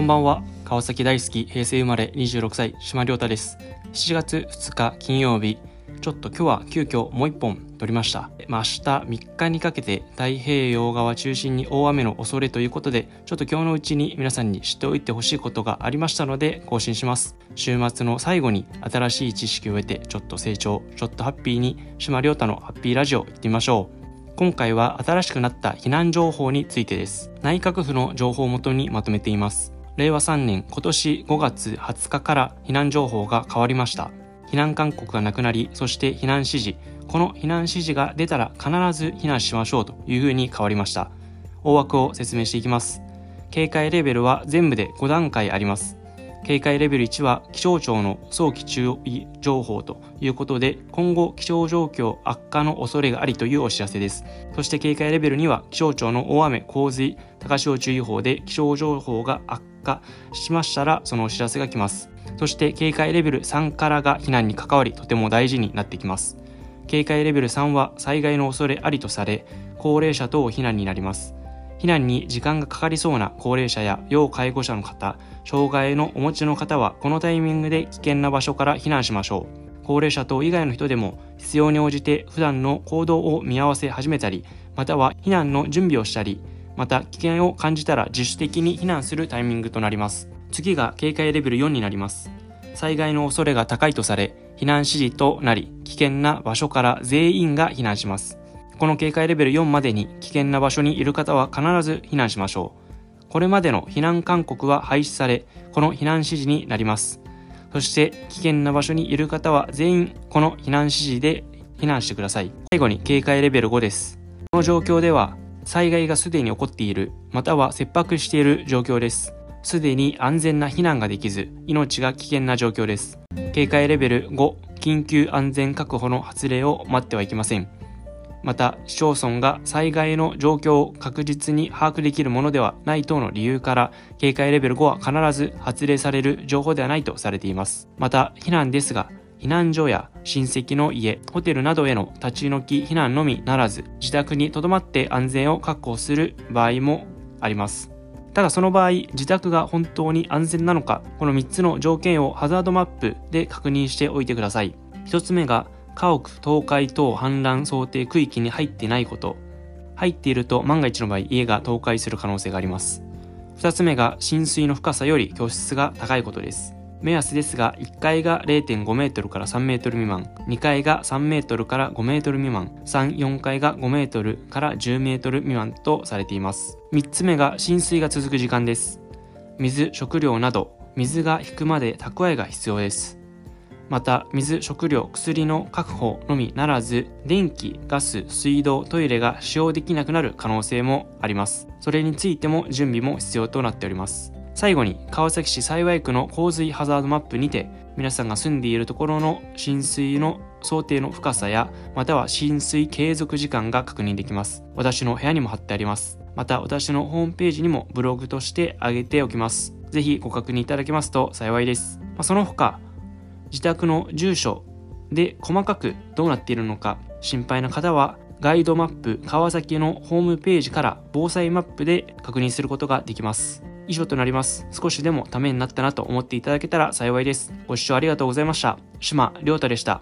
こんばんは。川崎大好き、平成生まれ、26歳、島亮太です。7月2日金曜日、ちょっと今日は急遽もう1本撮りました。明日3日にかけて太平洋側中心に大雨の恐れということで、ちょっと今日のうちに皆さんに知っておいてほしいことがありましたので更新します。週末の最後に新しい知識を得て、ちょっと成長、ちょっとハッピーに、島亮太のハッピーラジオ行ってみましょう。今回は新しくなった避難情報についてです。内閣府の情報をもとにまとめています。令和3年今年5月20日から避難情報が変わりました。避難勧告がなくなり、そして避難指示、この避難指示が出たら必ず避難しましょうというふうに変わりました。大枠を説明していきます。警戒レベルは全部で5段階あります。警戒レベル1は気象庁の早期注意情報ということで、今後気象状況悪化の恐れがありというお知らせです。そして警戒レベル2は気象庁の大雨洪水高潮注意報で、気象情報が悪化しましたらそのお知らせが来ます。そして警戒レベル3からが避難に関わり、とても大事になってきます。警戒レベル3は災害の恐れありとされ、高齢者等避難になります。避難に時間がかかりそうな高齢者や要介護者の方、障害のお持ちの方はこのタイミングで危険な場所から避難しましょう。高齢者等以外の人でも必要に応じて普段の行動を見合わせ始めたり、または避難の準備をしたり、また危険を感じたら自主的に避難するタイミングとなります。次が警戒レベル4になります。災害の恐れが高いとされ、避難指示となり、危険な場所から全員が避難します。この警戒レベル4までに危険な場所にいる方は必ず避難しましょう。これまでの避難勧告は廃止され、この避難指示になります。そして危険な場所にいる方は全員この避難指示で避難してください。最後に警戒レベル5です。この状況では災害がすでに起こっている、または切迫している状況です。すでに安全な避難ができず、命が危険な状況です。警戒レベル5、緊急安全確保の発令を待ってはいけません。また市町村が災害の状況を確実に把握できるものではない等の理由から、警戒レベル5は必ず発令される情報ではないとされています。また避難ですが、避難所や親戚の家、ホテルなどへの立ち退き避難のみならず、自宅に留まって安全を確保する場合もあります。ただその場合、自宅が本当に安全なのか、この3つの条件をハザードマップで確認しておいてください。1つ目が家屋倒壊等氾濫想定区域に入ってないこと。入っていると万が一の場合、家が倒壊する可能性があります。2つ目が浸水の深さより居室が高いことです。目安ですが、1階が 0.5 メートルから3メートル未満、2階が3メートルから5メートル未満、3、4階が5メートルから10メートル未満とされています。3つ目が浸水が続く時間です。水、食料など水が引くまで蓄えが必要です。また水、食料、薬の確保のみならず、電気、ガス、水道、トイレが使用できなくなる可能性もあります。それについても準備も必要となっております。最後に川崎市幸区の洪水ハザードマップにて、皆さんが住んでいるところの浸水の想定の深さや、または浸水継続時間が確認できます。私の部屋にも貼ってあります。また私のホームページにもブログとして上げておきます。ぜひご確認いただけますと幸いです。その他、自宅の住所で細かくどうなっているのか心配な方は、ガイドマップ川崎のホームページから防災マップで確認することができます。以上となります。少しでもためになったなと思っていただけたら幸いです。ご視聴ありがとうございました。島亮太でした。